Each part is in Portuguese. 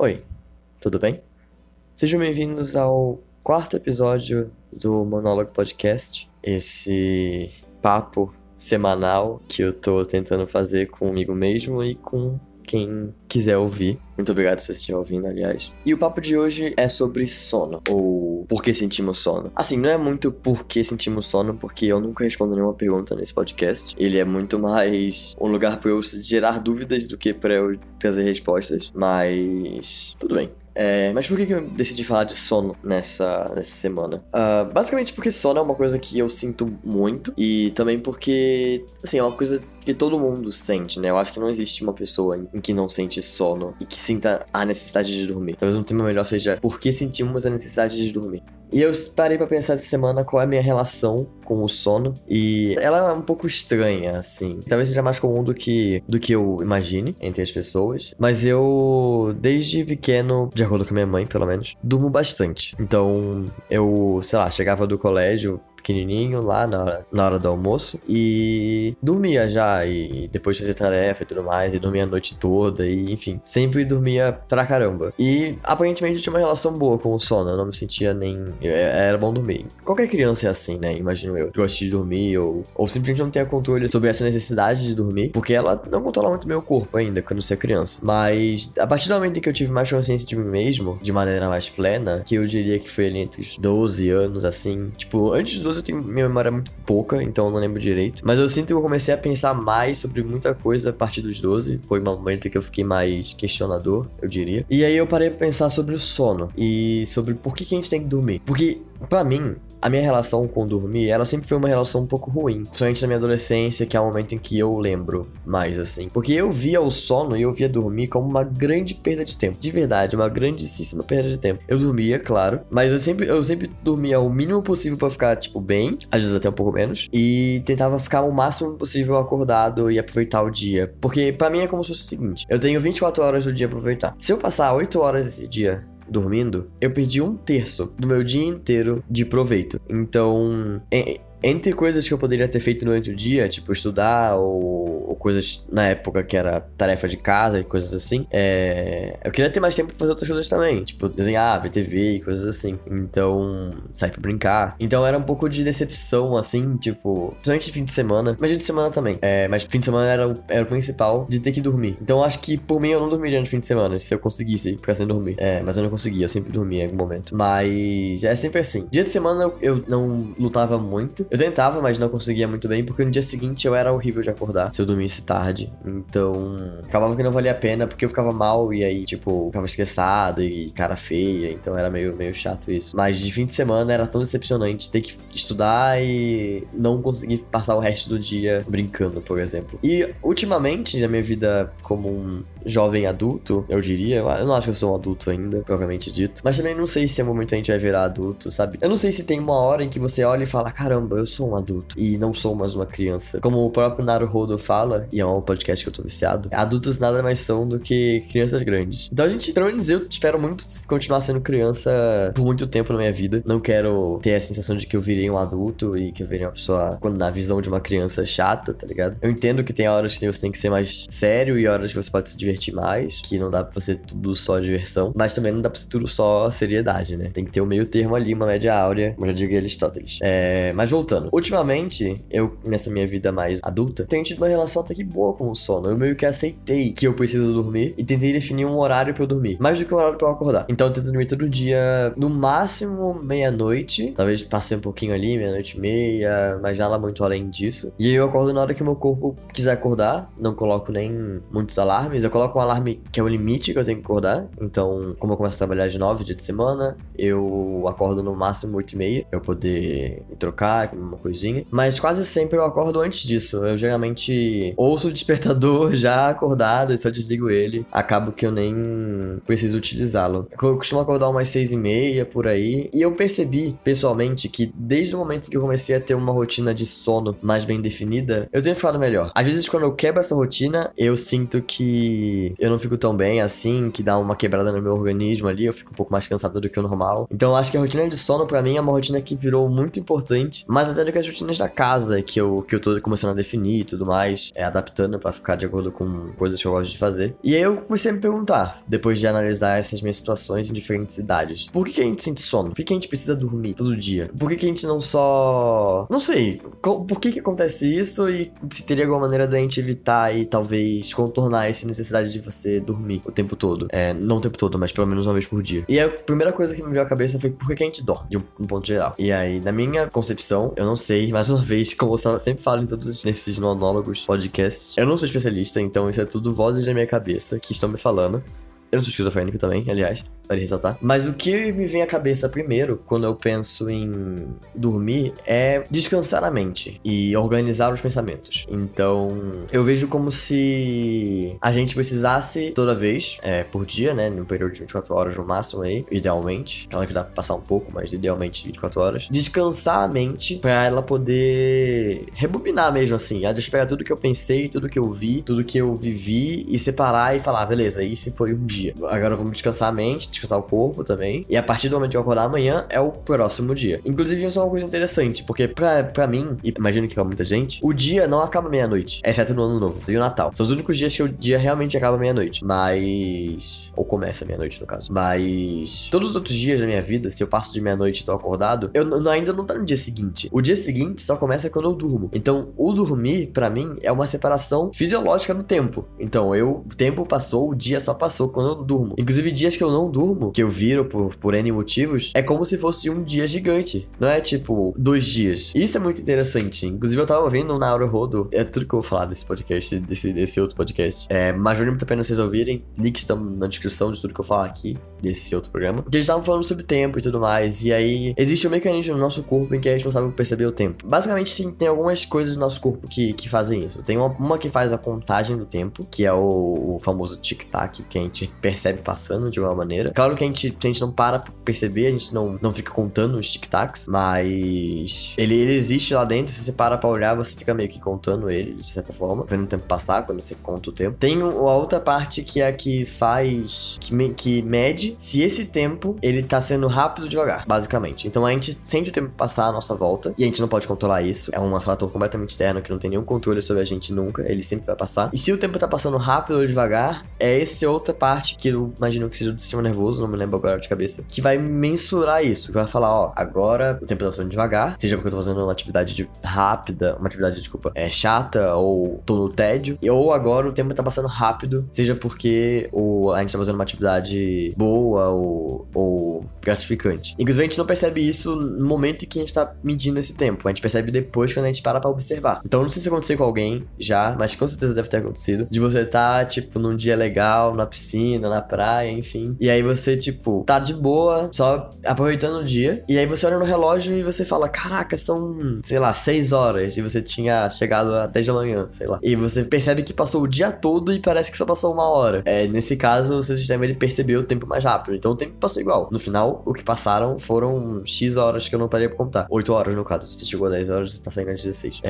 Oi, tudo bem? Sejam bem-vindos ao quarto episódio do Monólogo Podcast, esse papo semanal que eu tô tentando fazer comigo mesmo e com quem quiser ouvir. Muito obrigado se você estiver ouvindo, aliás. E o papo de hoje é sobre sono, ou por que sentimos sono. Assim, não é muito por que sentimos sono, porque eu nunca respondo nenhuma pergunta nesse podcast. Ele é muito mais um lugar pra eu gerar dúvidas do que pra eu trazer respostas, mas tudo bem. Mas por que eu decidi falar de sono nessa semana? Basicamente porque sono é uma coisa que eu sinto muito. E também porque, assim, é uma coisa que todo mundo sente, né? Eu acho que não existe uma pessoa em que não sente sono e que sinta a necessidade de dormir. Talvez um tema melhor seja por que sentimos a necessidade de dormir. E eu parei pra pensar essa semana qual é a minha relação com o sono. E ela é um pouco estranha, assim. Talvez seja mais comum do que eu imagine entre as pessoas. Mas eu, desde pequeno, de acordo com a minha mãe, pelo menos, durmo bastante. Então, eu, sei lá, chegava do colégio pequenininho lá na hora do almoço e dormia já, e depois de fazer tarefa e tudo mais, e dormia a noite toda, e enfim, sempre dormia pra caramba. E aparentemente eu tinha uma relação boa com o sono, eu não me sentia nem... Era bom dormir. Qualquer criança é assim, né? Imagino eu. Gosta de dormir ou simplesmente não tem controle sobre essa necessidade de dormir, porque ela não controla muito meu corpo ainda quando você é criança. Mas a partir do momento em que eu tive mais consciência de mim mesmo, de maneira mais plena, que eu diria que foi ali entre os 12 anos, assim, tipo, antes do eu tenho minha memória muito pouca, então eu não lembro direito. Mas eu sinto que eu comecei a pensar mais sobre muita coisa a partir dos 12. Foi uma momento que eu fiquei mais questionador, eu diria. E aí eu parei pra pensar sobre o sono e sobre por que a gente tem que dormir. Porque, pra mim, a minha relação com dormir, ela sempre foi uma relação um pouco ruim. Principalmente na minha adolescência, que é o momento em que eu lembro mais, assim. Porque eu via o sono e eu via dormir como uma grande perda de tempo. De verdade, uma grandíssima perda de tempo. Eu dormia, claro, mas eu sempre dormia o mínimo possível pra ficar, tipo, bem. Às vezes até um pouco menos. E tentava ficar o máximo possível acordado e aproveitar o dia. Porque pra mim é como se fosse o seguinte. Eu tenho 24 horas do dia pra aproveitar. Se eu passar 8 horas desse dia dormindo, eu perdi um terço do meu dia inteiro de proveito. Então, entre coisas que eu poderia ter feito durante o dia, tipo estudar ou coisas na época que era tarefa de casa e coisas assim, eu queria ter mais tempo pra fazer outras coisas também, tipo desenhar, ver TV e coisas assim. Então, sair pra brincar. Então era um pouco de decepção, assim, tipo, principalmente fim de semana, mas dia de semana também. Mas fim de semana era o principal de ter que dormir. Então acho que por mim eu não dormiria no fim de semana, se eu conseguisse ficar sem dormir. Mas eu não conseguia, eu sempre dormia em algum momento. Mas é sempre assim. Dia de semana eu não lutava muito. Eu tentava, mas não conseguia muito bem, porque no dia seguinte eu era horrível de acordar, se eu dormisse tarde. Então, acabava que não valia a pena, porque eu ficava mal, e aí, tipo, ficava estressado e cara feia, então era meio chato isso. Mas de fim de semana era tão decepcionante ter que estudar e não conseguir passar o resto do dia brincando, por exemplo. E, ultimamente, na minha vida como um jovem adulto, eu diria, eu não acho que eu sou um adulto ainda, propriamente dito, mas também não sei se em algum momento a gente vai virar adulto, sabe? Eu não sei se tem uma hora em que você olha e fala, caramba, eu sou um adulto e não sou mais uma criança. Como o próprio Naruhodo fala, e é um podcast que eu tô viciado, adultos nada mais são do que crianças grandes. Então a gente, pelo menos eu, espero muito continuar sendo criança por muito tempo na minha vida. Não quero ter a sensação de que eu virei um adulto e que eu virei uma pessoa na visão de uma criança chata, tá ligado? Eu entendo que tem horas que você tem que ser mais sério e horas que você pode se divertir mais, que não dá pra ser tudo só diversão, mas também não dá pra ser tudo só seriedade, né? Tem que ter um meio termo ali, uma média áurea, como já digo Aristóteles. Mas voltando, ultimamente, eu, nessa minha vida mais adulta, tenho tido uma relação até que boa com o sono. Eu meio que aceitei que eu preciso dormir e tentei definir um horário pra eu dormir, mais do que um horário pra eu acordar. Então eu tento dormir todo dia, no máximo meia-noite, talvez passei um pouquinho ali, meia-noite e meia, mas nada muito além disso. E aí eu acordo na hora que meu corpo quiser acordar, não coloco nem muitos alarmes, eu coloco um alarme que é o limite que eu tenho que acordar. Então, como eu começo a trabalhar de 9 dia de semana, eu acordo no máximo 8h30, eu poder me trocar, uma coisinha, mas quase sempre eu acordo antes disso. Eu geralmente ouço o despertador já acordado e só desligo ele, acabo que eu nem preciso utilizá-lo. Eu costumo acordar umas 6h30 por aí, e eu percebi pessoalmente que desde o momento que eu comecei a ter uma rotina de sono mais bem definida, eu tenho ficado melhor. Às vezes quando eu quebro essa rotina, eu sinto que que eu não fico tão bem assim, que dá uma quebrada no meu organismo ali, eu fico um pouco mais cansado do que o normal. Então eu acho que a rotina de sono pra mim é uma rotina que virou muito importante, mais até do que as rotinas da casa, que eu tô começando a definir e tudo mais, adaptando pra ficar de acordo com coisas que eu gosto de fazer. E aí eu comecei a me perguntar, depois de analisar essas minhas situações em diferentes idades, por que a gente sente sono? Por que a gente precisa dormir todo dia? Por que a gente não só... Não sei, por que acontece isso e se teria alguma maneira da gente evitar e talvez contornar essa necessidade de você dormir o tempo todo. Não o tempo todo, mas pelo menos uma vez por dia. E a primeira coisa que me veio à cabeça foi por que a gente dorme, de um ponto geral. E aí, na minha concepção, eu não sei, mais uma vez, como eu sempre falo em todos esses monólogos, podcasts, eu não sou especialista, então isso é tudo vozes da minha cabeça que estão me falando. Eu não sou esquizofrênico também, aliás, vale ressaltar. Mas o que me vem à cabeça primeiro, quando eu penso em dormir, é descansar a mente e organizar os pensamentos. Então, eu vejo como se a gente precisasse toda vez, por dia, né, num período de 24 horas no máximo aí, idealmente. Claro que dá pra passar um pouco, mas idealmente 24 horas. Descansar a mente pra ela poder rebobinar mesmo, assim. Ela despegar tudo que eu pensei, tudo que eu vi, tudo que eu vivi e separar e falar, beleza, isso foi um dia. Agora vamos descansar a mente, descansar o corpo também. E a partir do momento que eu acordar amanhã é o próximo dia. Inclusive, isso é uma coisa interessante, porque pra mim, e imagino que pra muita gente, o dia não acaba meia-noite, exceto no Ano Novo e o Natal. São os únicos dias que o dia realmente acaba meia-noite. Mas... ou começa meia-noite, no caso. Mas... todos os outros dias da minha vida, se eu passo de meia-noite e tô acordado, eu ainda não tá no dia seguinte. O dia seguinte só começa quando eu durmo. Então, o dormir, pra mim, é uma separação fisiológica no tempo. Então, o tempo passou, o dia só passou quando eu durmo. Inclusive, dias que eu não durmo, que eu viro por N motivos, é como se fosse um dia gigante. Não é, tipo, 2 dias. Isso é muito interessante. Inclusive, eu tava ouvindo na Rodo, é tudo que eu vou falar desse podcast, desse outro podcast. Mas vale muito a pena vocês ouvirem. Links estão na descrição de tudo que eu falar aqui, desse outro programa. Porque eles estavam falando sobre tempo e tudo mais. E aí, existe um mecanismo no nosso corpo em que é responsável por perceber o tempo. Basicamente, sim, tem algumas coisas no nosso corpo que fazem isso. Tem uma que faz a contagem do tempo, que é o famoso tic-tac, que a gente percebe passando de alguma maneira. Claro que a gente não para pra perceber, a gente não fica contando os tic-tacs, mas ele existe lá dentro. Se você para pra olhar, você fica meio que contando ele, de certa forma, vendo o tempo passar, quando você conta o tempo. Tem a outra parte que é a que faz, que mede se esse tempo, ele tá sendo rápido ou devagar, basicamente. Então a gente sente o tempo passar à nossa volta, e a gente não pode controlar isso, é um fator completamente externo, que não tem nenhum controle sobre a gente nunca, ele sempre vai passar. E se o tempo tá passando rápido ou devagar, é essa outra parte que eu imagino que seja do sistema nervoso, não me lembro agora de cabeça, que vai mensurar isso, que vai falar, ó, agora o tempo tá passando devagar, seja porque eu tô fazendo uma atividade rápida, uma atividade, desculpa, chata, ou tô no tédio, ou agora o tempo tá passando rápido, seja porque a gente tá fazendo uma atividade boa ou gratificante. Inclusive, a gente não percebe isso no momento em que a gente tá medindo esse tempo, a gente percebe depois quando a gente para pra observar. Então, não sei se aconteceu com alguém já, mas com certeza deve ter acontecido, de você tá, tipo, num dia legal, na piscina, na praia, enfim. E aí você, tipo, tá de boa, só aproveitando o dia. E aí você olha no relógio e você fala, caraca, são, sei lá, 6 horas. E você tinha chegado às 10 da manhã, sei lá. E você percebe que passou o dia todo e parece que só passou 1 hora. Nesse caso, o seu sistema, ele percebeu o tempo mais rápido. Então o tempo passou igual. No final, o que passaram foram X horas que eu não parei pra contar. 8 horas, no caso. Se você chegou a 10 horas, você tá saindo às 16.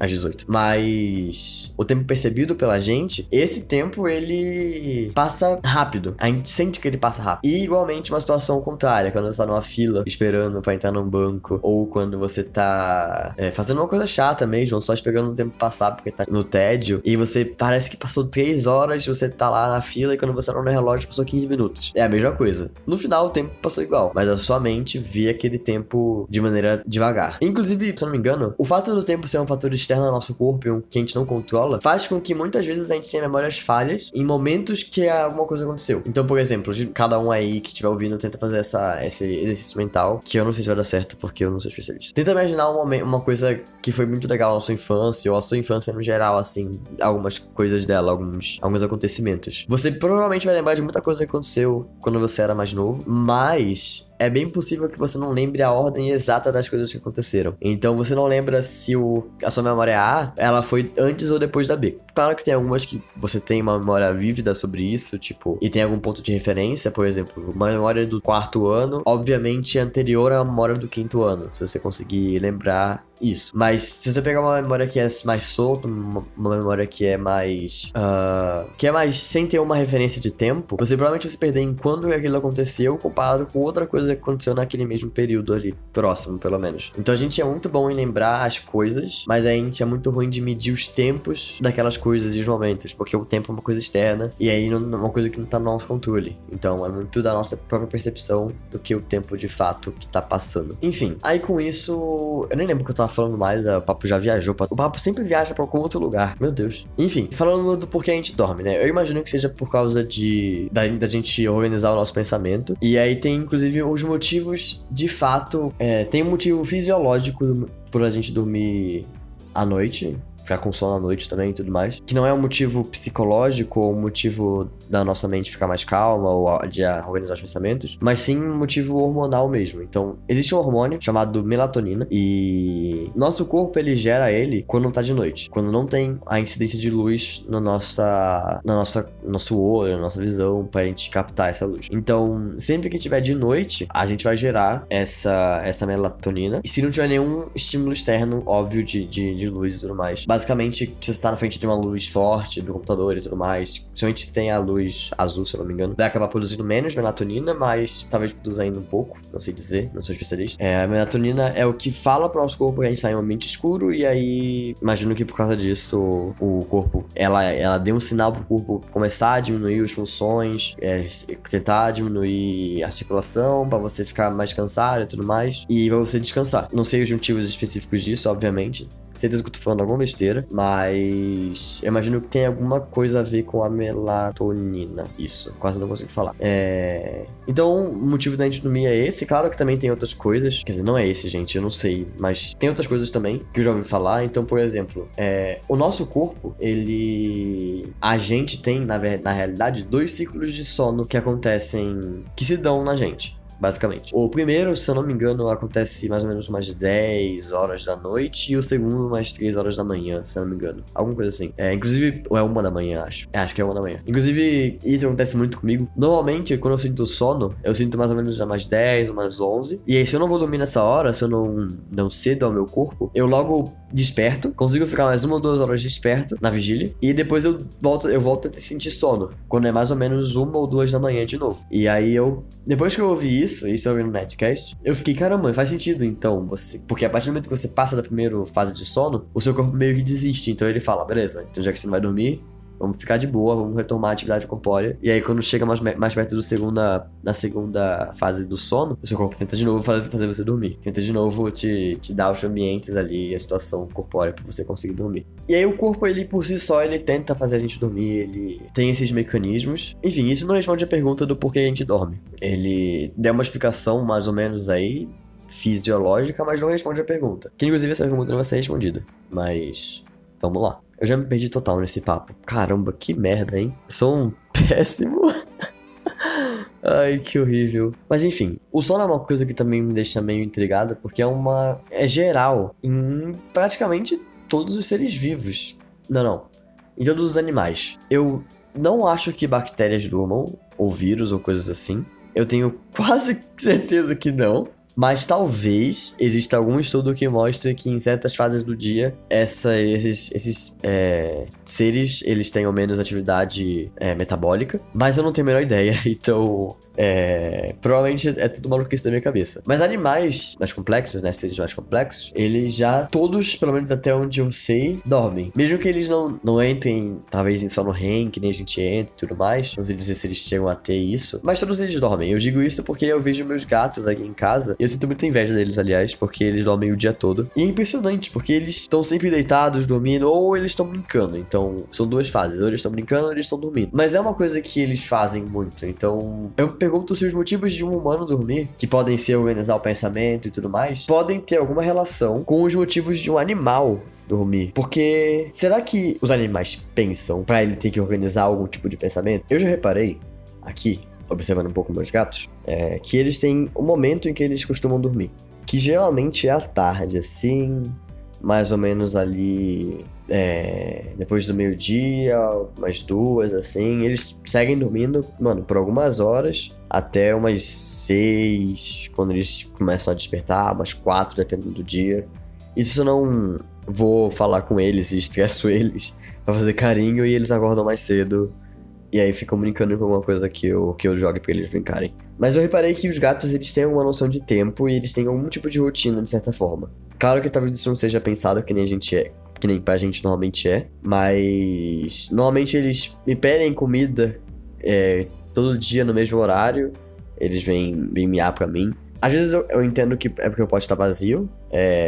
Às 18. Mas o tempo percebido pela gente, esse tempo, ele passa rápido. A gente sente que ele passa rápido. E igualmente uma situação contrária, quando você tá numa fila esperando pra entrar num banco, ou quando você tá fazendo uma coisa chata mesmo, só esperando o tempo passar porque tá no tédio, e você parece que passou 3 horas, você tá lá na fila, e quando você olha no relógio, passou 15 minutos. É a mesma coisa. No final, o tempo passou igual, mas a sua mente vê aquele tempo de maneira devagar. Inclusive, se eu não me engano, o fato do tempo ser um fator externa ao nosso corpo, que a gente não controla, faz com que muitas vezes a gente tenha memórias falhas em momentos que alguma coisa aconteceu. Então, por exemplo, cada um aí que estiver ouvindo tenta fazer esse exercício mental, que eu não sei se vai dar certo porque eu não sou especialista. Tenta imaginar uma coisa que foi muito legal na sua infância, ou a sua infância no geral, assim, algumas coisas dela, alguns acontecimentos. Você provavelmente vai lembrar de muita coisa que aconteceu quando você era mais novo, mas... é bem possível que você não lembre a ordem exata das coisas que aconteceram. Então, você não lembra se a sua memória A, ela foi antes ou depois da B. Claro que tem algumas que você tem uma memória vívida sobre isso, tipo, e tem algum ponto de referência, por exemplo, uma memória do 4º ano, obviamente anterior à memória do 5º ano, se você conseguir lembrar isso. Mas se você pegar uma memória que é mais solta, uma memória que é mais... sem ter uma referência de tempo, você provavelmente vai se perder em quando aquilo aconteceu comparado com outra coisa que aconteceu naquele mesmo período ali, próximo, pelo menos. Então a gente é muito bom em lembrar as coisas, mas a gente é muito ruim de medir os tempos daquelas coisas e os momentos, porque o tempo é uma coisa externa e aí é uma coisa que não tá no nosso controle. Então é muito da nossa própria percepção do que o tempo de fato que tá passando. Enfim, aí com isso, eu nem lembro o que eu tava falando mais, o papo já viajou. O papo sempre viaja pra algum outro lugar, meu Deus. Enfim, falando do porquê a gente dorme, né? Eu imagino que seja por causa da gente organizar o nosso pensamento. E aí tem, inclusive, os motivos de fato. Tem um motivo fisiológico por a gente dormir à noite, ficar com sono à noite também e tudo mais, que não é um motivo psicológico ou um motivo da nossa mente ficar mais calma ou de organizar os pensamentos, mas sim um motivo hormonal mesmo. Então, existe um hormônio chamado melatonina e nosso corpo, ele gera ele quando tá de noite, quando não tem a incidência de luz no nosso olho, na nossa visão, pra gente captar essa luz. Então, sempre que tiver de noite, a gente vai gerar essa melatonina, e se não tiver nenhum estímulo externo, óbvio, de luz e tudo mais. Basicamente, se você tá na frente de uma luz forte, do computador e tudo mais, principalmente se tem a luz azul, se eu não me engano, vai acabar produzindo menos melatonina, mas talvez produza ainda um pouco, não sei dizer, não sou especialista. A melatonina é o que fala pro nosso corpo que a gente tá em um ambiente escuro, e aí, imagino que por causa disso, o corpo, ela deu um sinal pro corpo começar a diminuir as funções, tentar diminuir a circulação, pra você ficar mais cansado e tudo mais, e pra você descansar. Não sei os motivos específicos disso, obviamente. Certeza que eu tô falando alguma besteira, mas eu imagino que tem alguma coisa a ver com a melatonina. Isso, quase não consigo falar. Então, o motivo da gente dormir é esse. Claro que também tem outras coisas. Quer dizer, não é esse, gente, eu não sei. Mas tem outras coisas também que eu já ouvi falar. Então, por exemplo, o nosso corpo, a gente tem, na realidade, 2 ciclos de sono que acontecem, que se dão na gente. Basicamente. O primeiro, se eu não me engano, acontece mais ou menos umas 10 horas da noite, e o segundo umas 3 horas da manhã, se eu não me engano. Alguma coisa assim. Inclusive, ou é 1 da manhã, acho. Acho que é 1 da manhã. Inclusive, isso acontece muito comigo. Normalmente, quando eu sinto sono, eu sinto mais ou menos já umas 10, umas 11. E aí, se eu não vou dormir nessa hora, se eu não cedo ao meu corpo, eu logo desperto, consigo ficar mais 1 ou 2 horas desperto na vigília, e depois eu volto a sentir sono, quando é mais ou menos 1 ou 2 da manhã de novo. E aí depois que eu ouvi isso eu vi no Netcast, eu fiquei, caramba, faz sentido, então, porque a partir do momento que você passa da primeira fase de sono, o seu corpo meio que desiste, então ele fala, beleza, então já que você não vai dormir, vamos ficar de boa, vamos retomar a atividade corpórea. E aí, quando chega mais perto da segunda fase do sono, o seu corpo tenta de novo fazer você dormir. Tenta de novo te dar os ambientes ali, a situação corpórea pra você conseguir dormir. E aí, o corpo, ele por si só, ele tenta fazer a gente dormir, ele tem esses mecanismos. Enfim, isso não responde a pergunta do porquê a gente dorme. Ele deu uma explicação, mais ou menos, aí, fisiológica, mas não responde a pergunta. Que, inclusive, essa pergunta não vai ser respondida. Mas, vamos lá. Eu já me perdi total nesse papo. Caramba, que merda, hein? Sou um péssimo... Ai, que horrível. Mas enfim, o sono é uma coisa que também me deixa meio intrigada, porque é geral em praticamente todos os seres vivos. Não. Em todos os animais. Eu não acho que bactérias durmam, ou vírus, ou coisas assim. Eu tenho quase certeza que não. Mas talvez exista algum estudo que mostre que em certas fases do dia esses seres, eles tenham menos atividade metabólica, mas eu não tenho a menor ideia, então provavelmente é tudo maluquice da minha cabeça. Mas animais mais complexos, né, seres mais complexos, eles já todos, pelo menos até onde eu sei, dormem. Mesmo que eles não entrem, talvez em sono REM, que nem a gente entra e tudo mais, não sei dizer se eles chegam a ter isso, mas todos eles dormem. Eu digo isso porque eu vejo meus gatos aqui em casa. Eu sinto muita inveja deles, aliás, porque eles dormem o dia todo. E é impressionante, porque eles estão sempre deitados, dormindo, ou eles estão brincando. Então, são 2 fases. Ou eles estão brincando, ou eles estão dormindo. Mas é uma coisa que eles fazem muito. Então, eu me pergunto se os motivos de um humano dormir, que podem ser organizar o pensamento e tudo mais, podem ter alguma relação com os motivos de um animal dormir. Porque, será que os animais pensam pra ele ter que organizar algum tipo de pensamento? Eu já reparei, aqui, observando um pouco meus gatos, que eles têm um momento em que eles costumam dormir, que geralmente é à tarde, assim, mais ou menos ali depois do meio-dia, umas 2, assim. Eles seguem dormindo, mano, por algumas horas, até umas 6, quando eles começam a despertar, umas 4, dependendo do dia. Isso eu não vou falar com eles e estresso eles pra fazer carinho, e eles acordam mais cedo. E aí ficam brincando com alguma coisa que eu jogue pra eles brincarem. Mas eu reparei que os gatos, eles têm uma noção de tempo e eles têm algum tipo de rotina, de certa forma. Claro que talvez isso não seja pensado que nem a gente é, que nem pra gente normalmente é. Mas normalmente eles me pedem comida todo dia no mesmo horário. Eles vêm miar pra mim. Às vezes eu entendo que é porque o pote tá vazio.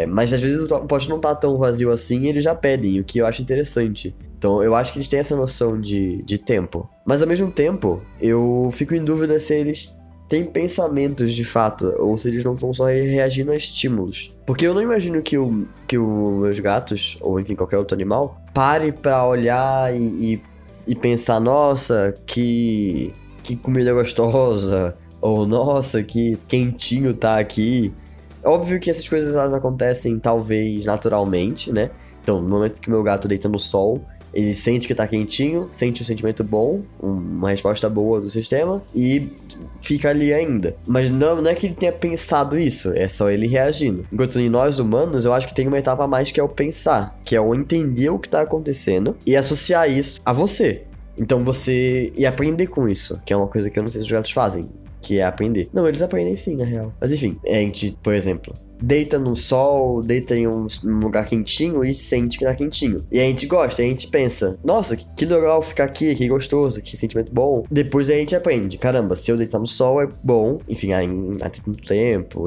Mas às vezes o pote não tá tão vazio assim e eles já pedem, o que eu acho interessante. Então eu acho que eles têm essa noção de tempo. Mas ao mesmo tempo, eu fico em dúvida se eles têm pensamentos de fato, ou se eles não estão só reagindo a estímulos. Porque eu não imagino que os meus gatos, ou enfim, qualquer outro animal, pare pra olhar e pensar, nossa, que comida gostosa, ou nossa, que quentinho tá aqui. Óbvio que essas coisas, elas acontecem talvez naturalmente, né? Então, no momento que meu gato deita no sol, ele sente que tá quentinho, sente um sentimento bom, uma resposta boa do sistema, e fica ali ainda. Mas não é que ele tenha pensado isso, é só ele reagindo. Enquanto em nós humanos, eu acho que tem uma etapa a mais, que é o pensar, que é o entender o que tá acontecendo e associar isso a você. Então você... e aprender com isso, que é uma coisa que eu não sei se os gatos fazem, que é aprender. Não, eles aprendem sim, na real. Mas enfim, a gente, por exemplo, deita no sol, deita em um lugar quentinho e sente que tá quentinho. E a gente gosta, a gente pensa, nossa, que legal ficar aqui, que gostoso, que sentimento bom. Depois a gente aprende, caramba, se eu deitar no sol é bom. Enfim, até tanto tempo,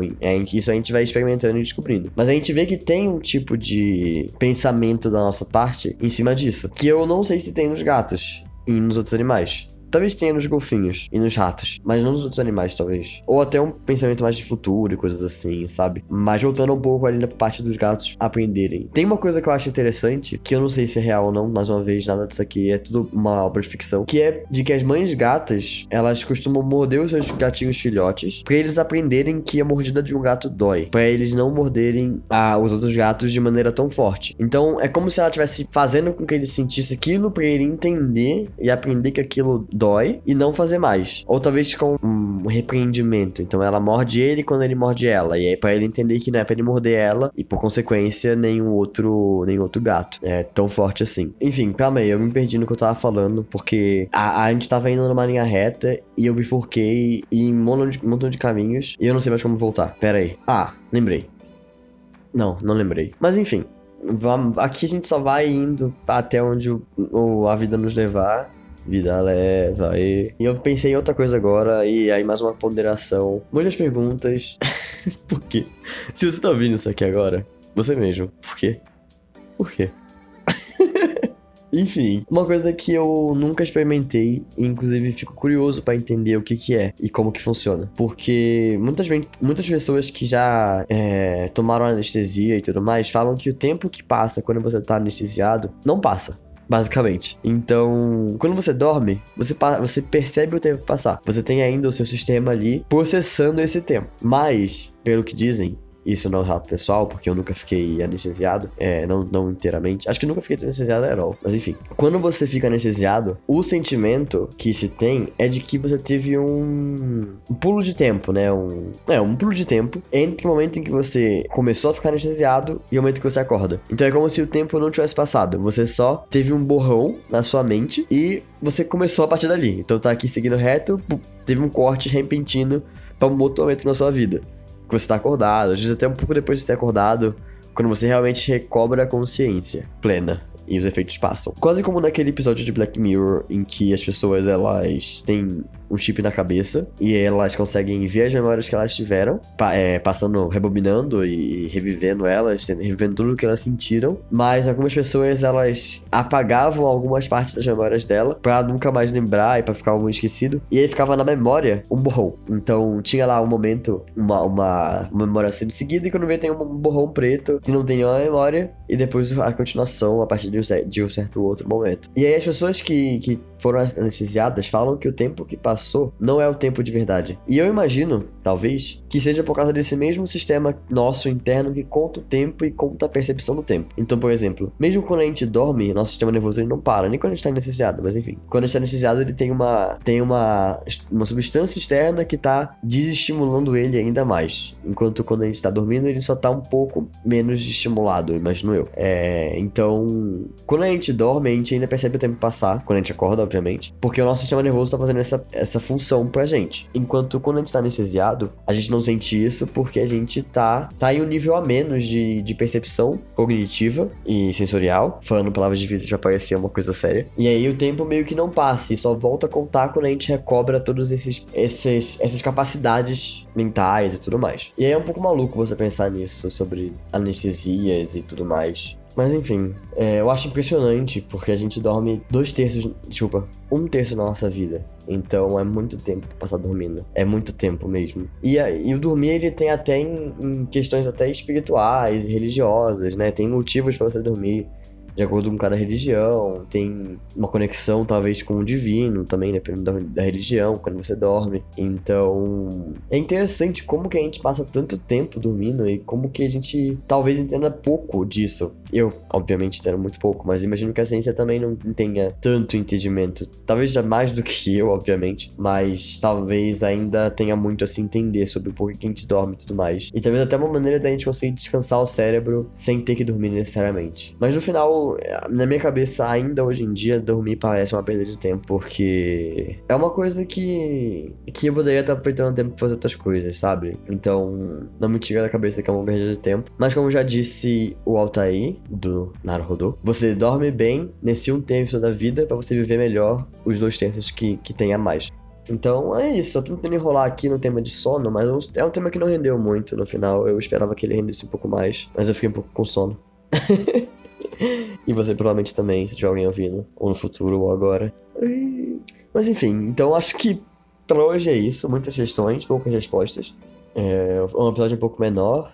isso a gente vai experimentando e descobrindo. Mas a gente vê que tem um tipo de pensamento da nossa parte em cima disso, que eu não sei se tem nos gatos e nos outros animais. Talvez tenha nos golfinhos e nos ratos, mas não nos outros animais, talvez. Ou até um pensamento mais de futuro e coisas assim, sabe? Mas voltando um pouco ali na parte dos gatos aprenderem. Tem uma coisa que eu acho interessante, que eu não sei se é real ou não, mais uma vez, nada disso aqui é tudo uma obra de ficção, que é de que as mães gatas, elas costumam morder os seus gatinhos filhotes pra eles aprenderem que a mordida de um gato dói, pra eles não morderem os outros gatos de maneira tão forte. Então, é como se ela estivesse fazendo com que ele sentisse aquilo pra ele entender e aprender que aquilo dói e não fazer mais. Ou talvez com um repreendimento. Então ela morde ele quando ele morde ela. E aí pra ele entender que não é pra ele morder ela. E por consequência, nenhum outro gato. É tão forte assim. Enfim, calma aí. Eu me perdi no que eu tava falando. Porque a gente tava indo numa linha reta. E eu bifurquei em um montão de caminhos. E eu não sei mais como voltar. Pera aí. Ah, lembrei. Não lembrei. Mas enfim. Aqui a gente só vai indo até onde a vida nos levar. Vida leva aí. E eu pensei em outra coisa agora, e aí mais uma ponderação. Muitas perguntas. Por quê? Se você tá ouvindo isso aqui agora, você mesmo. Por quê? Por quê? Enfim, uma coisa que eu nunca experimentei, e inclusive fico curioso pra entender o que é e como que funciona. Porque muitas pessoas que já tomaram anestesia e tudo mais, falam que o tempo que passa quando você tá anestesiado, não passa. Basicamente. Então, quando você dorme, você percebe o tempo passar. Você tem ainda o seu sistema ali processando esse tempo. Mas, pelo que dizem, isso não é um relato pessoal, porque eu nunca fiquei anestesiado. Não inteiramente. Acho que nunca fiquei anestesiado at all. Mas enfim. Quando você fica anestesiado, o sentimento que se tem é de que você teve um pulo de tempo, né? Um pulo de tempo entre o momento em que você começou a ficar anestesiado e o momento que você acorda. Então é como se o tempo não tivesse passado. Você só teve um borrão na sua mente e você começou a partir dali. Então tá aqui seguindo reto, teve um corte repentino pra um outro momento na sua vida. Que você tá acordado, às vezes até um pouco depois de ter acordado, quando você realmente recobra a consciência plena e os efeitos passam. Quase como naquele episódio de Black Mirror em que as pessoas, elas têm um chip na cabeça e elas conseguem ver as memórias que elas tiveram, passando, rebobinando e revivendo elas, revivendo tudo o que elas sentiram, mas algumas pessoas, elas apagavam algumas partes das memórias dela pra nunca mais lembrar e pra ficar algo esquecido, e aí ficava na memória um borrão. Então tinha lá um momento, uma memória sendo seguida, e quando vem tem um borrão preto que não tem nenhuma memória, e depois a continuação a partir de um certo outro momento. E aí as pessoas que foram anestesiadas falam que o tempo que passou não é o tempo de verdade. E eu imagino, talvez, que seja por causa desse mesmo sistema nosso interno que conta o tempo e conta a percepção do tempo. Então, por exemplo, mesmo quando a gente dorme, nosso sistema nervoso ele não para, nem quando a gente está anestesiado, mas enfim. Quando a gente está anestesiado, ele tem uma substância externa que está desestimulando ele ainda mais. Enquanto quando a gente está dormindo, ele só está um pouco menos estimulado, imagino eu. Então, quando a gente dorme, a gente ainda percebe o tempo passar, quando a gente acorda, obviamente, porque o nosso sistema nervoso está fazendo essa função pra gente. Enquanto quando a gente está anestesiado, a gente não sente isso porque a gente tá em um nível a menos de percepção cognitiva e sensorial. Falando palavras difíceis já parecia uma coisa séria. E aí o tempo meio que não passa e só volta a contar quando a gente recobra todas essas capacidades mentais e tudo mais. E aí é um pouco maluco você pensar nisso, sobre anestesias e tudo mais. Mas enfim, eu acho impressionante porque a gente dorme um terço da nossa vida. Então é muito tempo passar dormindo. É muito tempo mesmo. E o dormir ele tem até em questões até espirituais e religiosas, né? Tem motivos para você dormir de acordo com cada religião, tem uma conexão talvez com o divino também, dependendo da religião, quando você dorme. Então, é interessante como que a gente passa tanto tempo dormindo e como que a gente talvez entenda pouco disso. Eu, obviamente, entendo muito pouco, mas imagino que a ciência também não tenha tanto entendimento. Talvez já mais do que eu, obviamente, mas talvez ainda tenha muito a se entender sobre o porquê que a gente dorme e tudo mais. E talvez até uma maneira da gente conseguir descansar o cérebro sem ter que dormir necessariamente. Mas no final, na minha cabeça, ainda hoje em dia, dormir parece uma perda de tempo, porque é uma coisa que eu poderia estar aproveitando tempo pra fazer outras coisas, sabe? Então, não me tira da cabeça que é uma perda de tempo. Mas como já disse o Altair, do Naruhodô, você dorme bem nesse um terço da vida pra você viver melhor os 2 terços que tem a mais. Então é isso, eu tô tentando enrolar aqui no tema de sono, mas é um tema que não rendeu muito no final. Eu esperava que ele rendesse um pouco mais, mas eu fiquei um pouco com sono. E você provavelmente também, se tiver alguém ouvindo, ou no futuro, ou agora. Mas enfim, então acho que pra hoje é isso. Muitas questões, poucas respostas. Um episódio um pouco menor.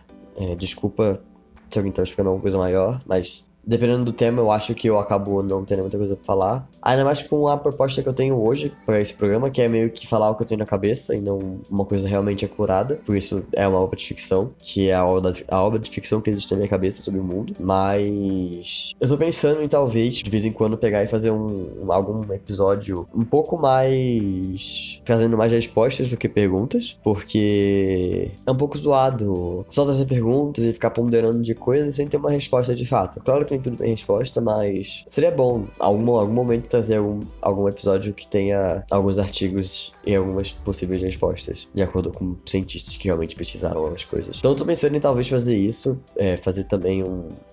Desculpa se alguém tá explicando alguma coisa maior, mas dependendo do tema, eu acho que eu acabo não tendo muita coisa pra falar. Ainda mais com a proposta que eu tenho hoje pra esse programa, que é meio que falar o que eu tenho na cabeça e não uma coisa realmente acurada. Por isso é uma obra de ficção, que é a obra de ficção que existe na minha cabeça sobre o mundo. Mas eu tô pensando em talvez, de vez em quando, pegar e fazer algum episódio um pouco mais, trazendo mais respostas do que perguntas, porque é um pouco zoado só trazer perguntas e ficar ponderando de coisas sem ter uma resposta de fato. Claro que nem tudo tem resposta, mas seria bom em algum momento trazer algum episódio que tenha alguns artigos e algumas possíveis respostas, de acordo com cientistas que realmente pesquisaram algumas coisas. Então eu tô pensando em talvez fazer isso, fazer também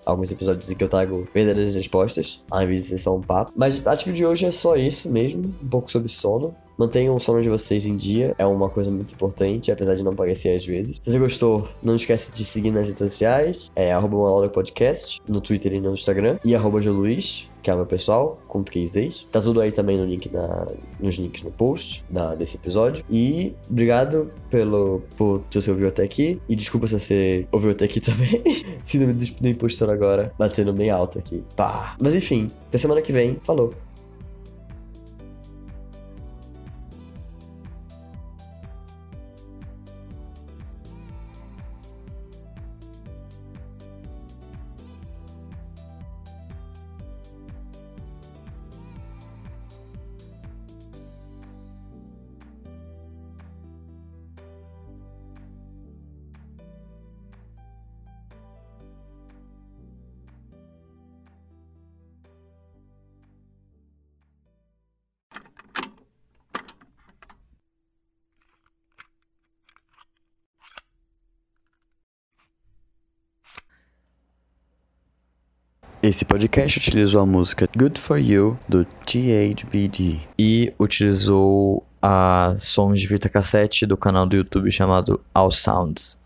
alguns episódios em que eu trago verdadeiras respostas, ao invés de ser só um papo. Mas acho que o de hoje é só isso mesmo, um pouco sobre sono. Mantenham o sono de vocês em dia, é uma coisa muito importante, apesar de não parecer às vezes. Se você gostou, não esquece de seguir nas redes sociais, @manologopodcast, no Twitter e no Instagram, e @joluiz, que é o meu pessoal, com 3 Z's. Tá tudo aí também no link nos links no post desse episódio. E obrigado por você ouvir até aqui, e desculpa se você ouviu até aqui também. Síndrome do impostor agora, batendo bem alto aqui. Pá. Mas enfim, até semana que vem, falou! Esse podcast utilizou a música Good For You, do THBD. E utilizou a sons de fita cassete do canal do YouTube chamado All Sounds.